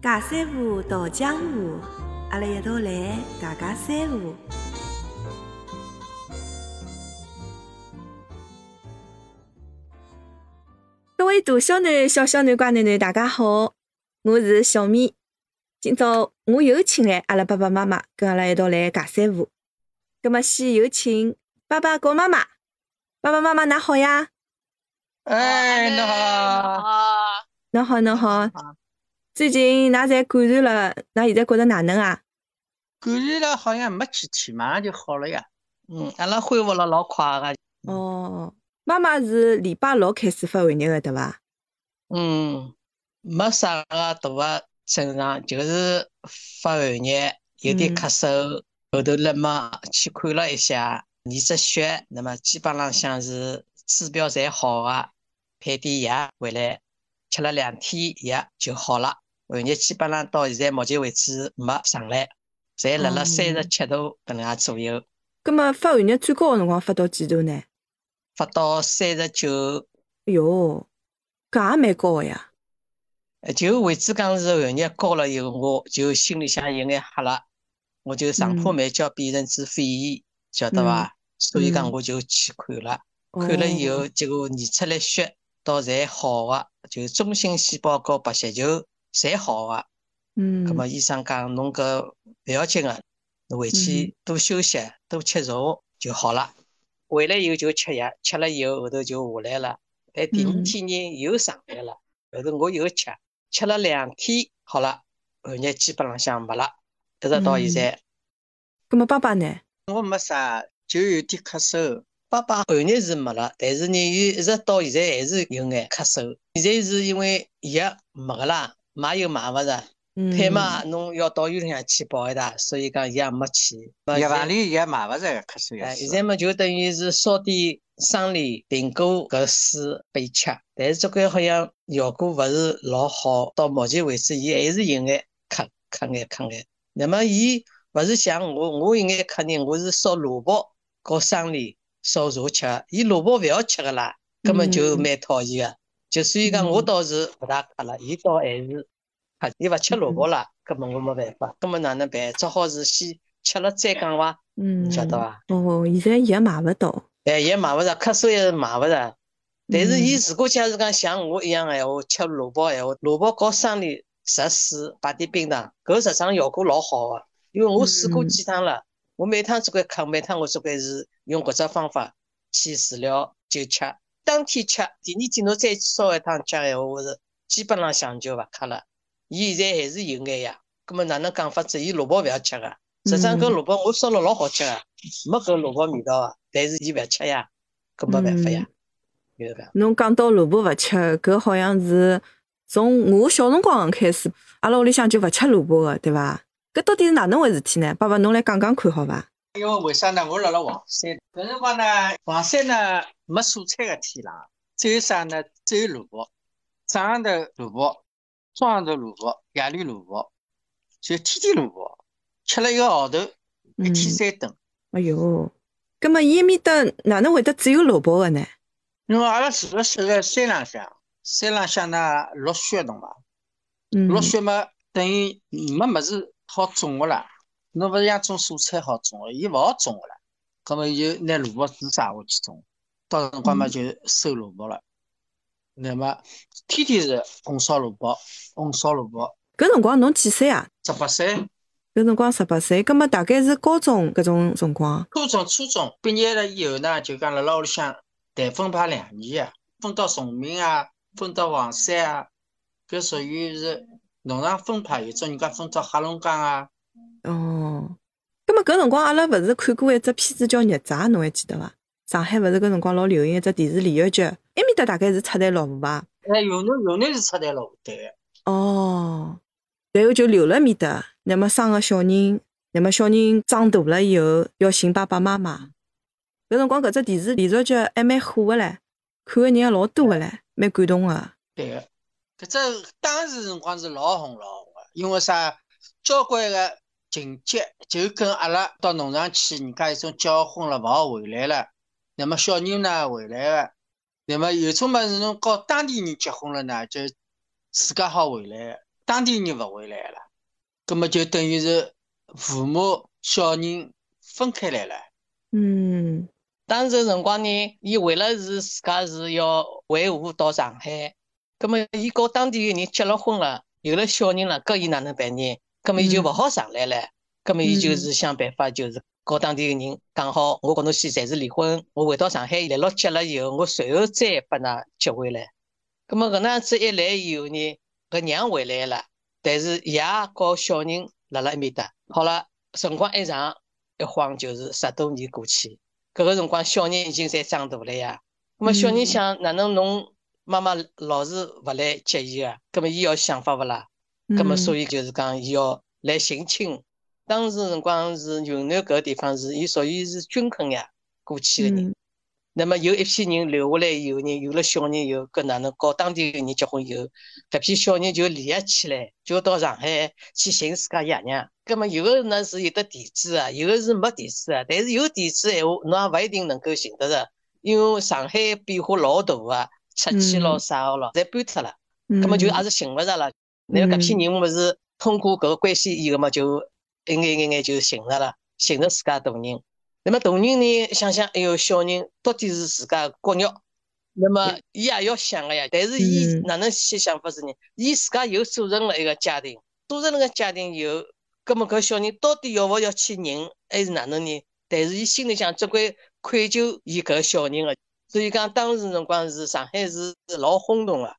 假三胡到江湖，阿拉一道来假假三胡。各位大小囡、小小囡、乖囡囡，大家好，我是小米。今朝我又请来阿拉爸爸妈妈跟阿拉一道来假三胡。葛末先有请爸爸和妈妈。爸爸妈妈，㑚好呀？哎，侬好。侬好，侬好。最近㑚侪感染了，㑚现在觉得哪能啊？感染了好像没几天，马上就好了呀。阿拉恢复了老快个。哦，妈妈是礼拜六开始发胃热个，对伐？没啥个大个症状，就是发胃热，有点咳嗽，后头勒么去看了一下，验只血，那么基本浪向是指标侪好个，配点药回来，吃了2天药就好了。胃热基本上到现在目前为止没上来，侪辣辣37度搿能介左右。葛末发胃热最高个辰光发到几度呢？发到39。哟，搿也蛮高个呀。就为主讲是胃热高了以后，我就心里向有眼黑了，我就上坡慢交辨认之肺炎，晓得伐？所以讲我就去看了，看了以后结果验出来血到侪好个，就是中性细胞和白血球侪好个。咁么医生讲侬搿勿要紧个，侬回去多休息，多吃茶就好了。回来以后就吃药，吃了以后后头就下来了。但第二天呢又上来了，后头我又吃，吃了2天好了，后日基本浪向没了，一直到现在。咁么爸爸呢？我没啥，就有点咳嗽。爸爸后日是没了，但是呢，伊一直到现在还是有眼咳嗽。现在是因为药没个啦，买又买勿着，配嘛侬要到医院去跑一趟，所以讲伊也没去。药房里也买勿着咳嗽药。现在嘛就等于是烧点生理苹果搿水备吃，但是这个好像效果勿是老好。到目前为止，伊还是有眼咳眼。那么伊勿是像我有眼咳呢，我是烧萝卜和生理。烧茶吃，伊萝卜不要吃个啦，根本就蛮讨厌个。就所以讲，我倒是不大吃了，伊倒还是吃，伊不吃萝卜啦，根本我没办法，根本哪能办？只好是先吃了再讲伐，晓得伐？哦，现在也买勿到，也买勿着，咳嗽也是买勿着。但是伊如果假使讲像我一样个闲话，吃萝卜闲话，萝卜和生理食水摆点冰糖，搿实际上效果老好个，因为我试过几趟了。我每趟只管咳，每趟我只管是用搿只方法去治疗，就吃。当天吃，第二天侬再烧一趟吃闲话，我是基本浪向就勿咳了。伊现在还是有眼呀，葛末哪能讲法子？伊萝卜勿要吃个，实际上搿萝卜我烧了老好吃个，没搿萝卜味道个，但是伊勿吃呀，搿没办法呀。侬讲到萝卜勿吃，搿好像是从我小辰光开始，阿拉屋里向就勿吃萝卜个，对伐？搿到底是哪能回事体呢？爸爸，侬来讲讲看好伐？因为为啥呢？我辣辣黄山，搿辰光呢，黄山呢没蔬菜个天朗，只有啥呢？只有萝卜，早上头萝卜，中浪头萝卜，夜里萝卜，就天天萝卜，吃了一个号头，1天3顿。哎哟，葛末伊面搭哪能会得只有萝卜个呢？因为阿拉住辣山浪向，山浪向呢落雪懂伐？落雪嘛，等于没物事。好种个啦，侬勿是像种蔬菜好种个，伊勿好种个啦。葛末伊就拿萝卜是啥下去种，到辰光嘛就收萝卜了。那么天天是红烧萝卜。搿辰光侬几岁啊？18岁。搿辰光18岁，葛末大概是高中搿种辰光。初中毕业了以后呢，就讲辣屋里向台分派2年啊，分到崇明啊，分到黄山啊，搿属于是。农场分派有种人家分到黑龙江啊。哦，那么搿辰光阿拉勿是看过一只片子叫《孽债》，侬还记得伐？上海勿是搿辰光老流行一只电视连续剧，埃面搭大概是出台老婆伐？原来是出台老婆对个。哦，然后就留辣面搭，那么生个小人，那么小人长大了以后要寻爸爸妈妈。搿辰光搿只电视连续剧还蛮火个唻，看个人也老多个唻，蛮感动个。对个。搿只当时辰光是老红个，因为啥？交关个情节就跟阿拉到农场去，人家有种结婚了，勿好回来了。那么小人呢回来个，那么有种物事侬告当地人结婚了呢，就自家好回来个。当地人勿回来了，那么就等于是父母小人分开来了。嗯，当时辰光呢，伊为了是自家是要维护到上海，那么伊和当地人结了婚了，有了小人了，搿伊哪能办呢？那么伊就勿好上来了，那么伊就是想办法就是。和当地人讲好，我和侬先侪是离婚，我回到上海来落脚了以后，我随后再把㑚接回来。咁么搿能子一来以后呢，搿娘回来了，但是爷和小人辣辣埃面搭。好了，辰光一长，一晃就是10多年过去。搿个辰光，小人已经侪长大了呀。咁么小人想，哪能侬妈妈老是勿来接伊啊？咁么伊要想法勿啦？咁么所以就是讲，伊要来寻亲。当时辰光是云南搿个地方是，伊属于是军垦呀，过去的人。那么有一批人留下来以后呢，有了小人以后，搿哪能搞当地人结婚以后，搿批小人就联合起来，就到上海去寻自家爷娘。葛末有个呢是有的地址啊，有个是没地址啊。但是有地址闲话，侬也勿一定能够寻得着，因为上海变化老大啊，拆迁咯啥个咯，侪搬脱了。葛末就也是寻勿着了。那搿批人么是通过搿个关系以后嘛就。一眼就寻着了，寻着自家大人。那么大人呢，想想，哎呦，小人到底是自家骨肉，那么伊也要想个呀。但是伊哪能去想法子呢？伊自家又组成了一个家庭，组成了个家庭以后，葛末搿小人到底要勿要去认，还是哪能呢？但是伊心里想，只管愧疚伊搿小人个。所以讲，当时辰光是上海是老轰动个，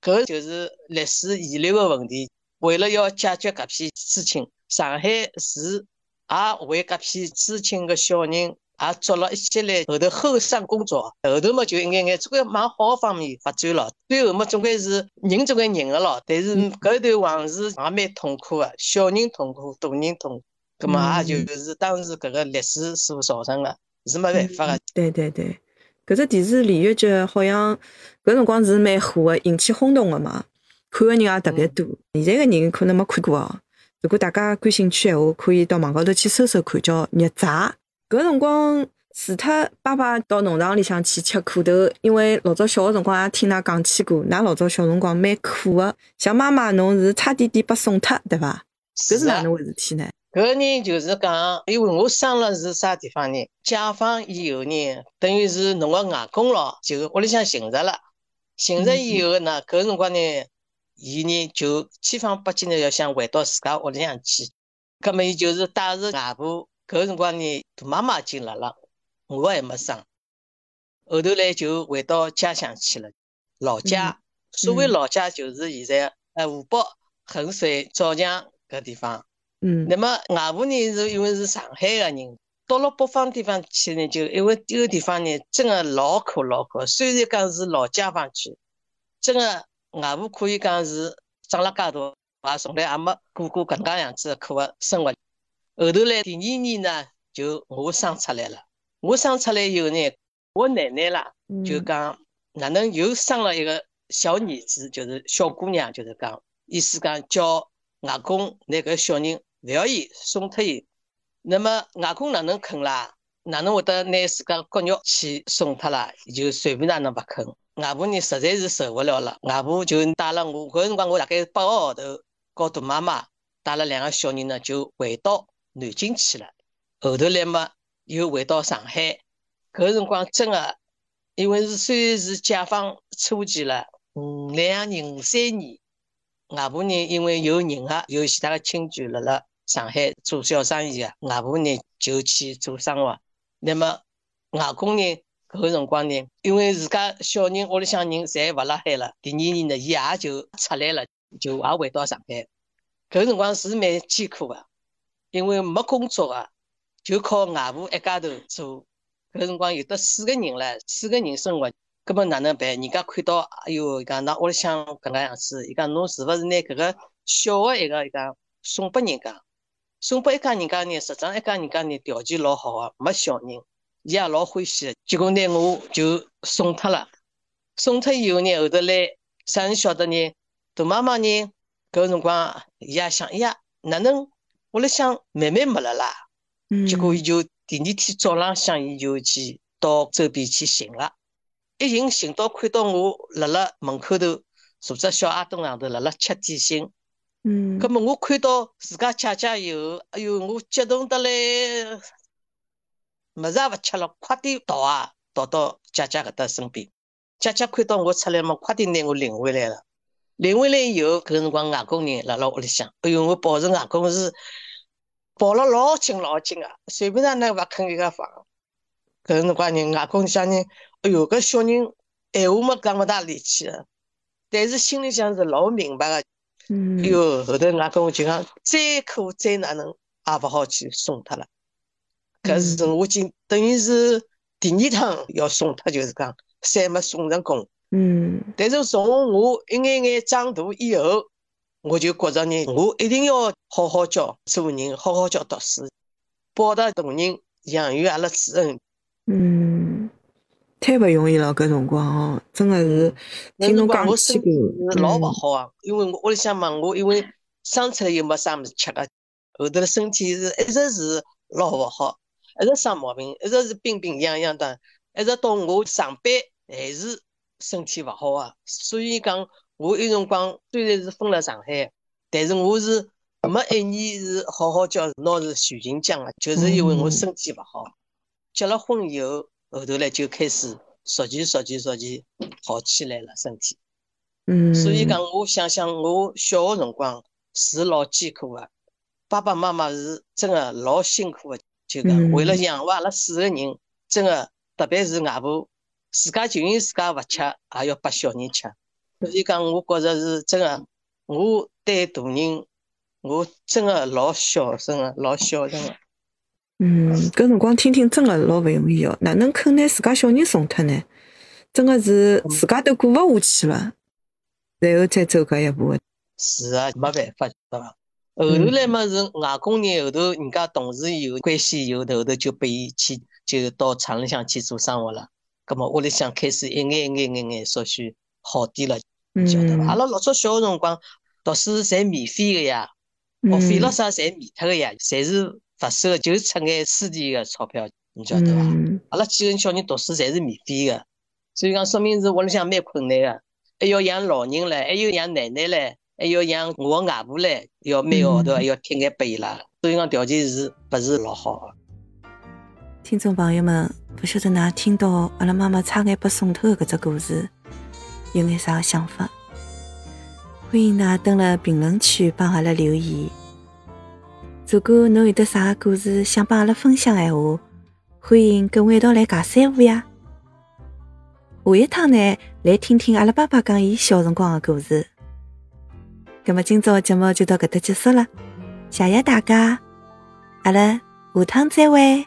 搿就是历史遗留个问题。为了要解决搿批事情。上海市也为搿批知青个小人也做了一系列后头后生工作，后头嘛就一眼眼总归往好方面发展了。最后嘛总归是人总归认个咯，但是搿段往事也蛮痛苦个，小人痛苦，大人痛苦，葛末也就是当时搿个历史所造成个，是没办法个。对对对，搿只电视连续剧好像搿辰光是蛮火个，引起轰动个嘛，看个人也特别多。现在个人可能没看过哦。如果大家感兴趣闲话，可以到网高头去搜搜看，叫《孽债》。搿辰光，除脱爸爸到农场里向去吃苦头，因为老早小个辰光也听㑚讲起过，㑚老早小辰光蛮苦个，像妈妈侬是差点点被送脱，对伐？搿是哪能回事体呢？搿呢就是讲，因为我生了是啥地方呢？解放以后呢，等于是侬个外公咯，就屋里向寻着了，寻着以后呢，搿辰光呢。伊呢就千方百计呢要想回到自家屋里向去，葛末伊就是带着外婆，搿辰光呢大妈妈已经辣了，我还没生，后头来就回到家乡去了，老家。所谓老家就是现在湖北衡水枣江搿地方。那么外婆呢是因为是上海个人，到了北方地方去呢，就因为迭个地方呢真个老苦老苦，虽然讲是老解放区，真个。外婆可以讲是长了介大，也从来也没过过搿能介样子的苦个生活。后头来第二年呢，就我生出来了。我生出来以后呢，我奶奶啦就讲哪能又生了一个小儿子，就是小姑娘，就是讲意思讲叫外公拿搿小人勿要伊送脱伊。那么外公哪能肯啦？哪能会得拿自家骨肉去送脱啦？就随便哪能勿肯。外婆呢实在是受不了了，外婆就带了我，搿辰光我大概8个号头，和大妈妈带了2个小人呢，就回到南京去了。后头来嘛，又回到上海。搿辰光真个，因为是虽然是解放初期了，2003年，外婆呢因为有人啊，有其他的亲眷辣辣上海做小生意啊，外婆呢就去做生活。那么外公呢？搿辰光呢，因为自家小人屋里向人侪勿辣海了，第二年呢，伊也就出来了，就也回到上海。搿辰光是蛮艰苦个，因为没工作个，就靠外婆一家头做。搿辰光有得4个人了，4个人生活，搿么哪能办？人家看到，哎呦，伊讲㑚屋里向搿能样子，伊讲侬是勿是拿搿个小个一个，伊讲送拨人家，送拨一家人家呢？实际上一家人家呢条件老好个，没小人。伊也老欢喜的，结果呢，我就送脱了。送脱以后呢，后头来啥人晓得呢？大妈妈呢，搿辰光伊也想，哎呀，哪能屋里向妹妹没了啦？结果伊就第二天早浪向，伊就去到周边去寻了。一寻到看到我辣辣门口头，坐只小阿凳上头辣辣吃点心。咁么我看到自家姐姐以后，哎呦，我激动得来，物事也勿吃了，快点逃啊，逃到姐姐搿搭身边。姐姐看到我出来嘛，快点拿我领回来了。领回来以后，搿辰光外公人辣辣屋里向，哎呦，我抱着外公是抱了老紧老紧个，随便哪能勿肯一个放。搿辰光人外公想人，哎呦，搿小人闲话嘛讲勿大力气个，但是心里向是老明白个。哟，后头外公就讲，再苦再哪能也不好去送他了。搿是我今等于是第二趟要送他，就是讲再没送成功。但是从我一眼眼长大以后，我就觉着呢，我一定要好好教做人，好好教读书，报答大人，养育阿拉子恩。太不容易了，搿辰光哦，真的是。听侬讲，我身体是老勿好啊，因为我屋里向嘛，我因为生出来又没啥物事吃个，后头身体是一直是老勿好，一直生毛病，一直是病病殃殃的，一直到我上班还是身体勿好啊。所以讲，我有辰光虽然是分了上海，但是我是没一年是好好叫拿是全勤奖个，就是因为我身体勿好。结了婚以后。后头来就开始逐渐好起来了身体。所以讲我想想我小学辰光是老艰苦的，爸爸妈妈是真的老辛苦的，就讲为了养活阿拉四个人，真的特别是外婆，自家就因自家勿吃，也要拨小人吃。所以讲我觉着是真的，我对大人，我真的老孝顺的，老孝顺的。搿辰光听听真的老勿容易哦，哪能肯拿自家小人送脱呢？真的是自家都过勿下去了，然后再走搿一步。是啊，没办法，对伐？后头来嘛是外公呢，后头人家同事有关系以后，后头就拨伊去就到厂里向去做生活了。葛末屋里向开始一眼稍许好点了，晓得伐？阿拉老早小个辰光读书侪免费个呀，学费咾啥侪免脱个呀，侪是。不收就是出眼私地个钞票，你晓得伐？阿拉几个小人读书侪是免费个，所以讲说明是屋里向蛮困难个，还要养老人唻，还要养奶奶唻，还要养我外婆唻，要每个号头还要贴眼拨伊拉，所以讲条件是不是老好个。听众朋友们，不晓得㑚听到阿拉妈妈差眼被送脱个搿只故事，有眼啥想法？欢迎㑚登辣评论区帮阿拉留言。如果侬有得啥故事想帮阿拉分享闲话，欢迎跟我一道来尬三胡呀！下一趟呢，来听听阿拉爸爸讲伊小辰光的故事。咁么，今朝节目就到搿搭结束了，谢谢大家，阿拉下趟再会。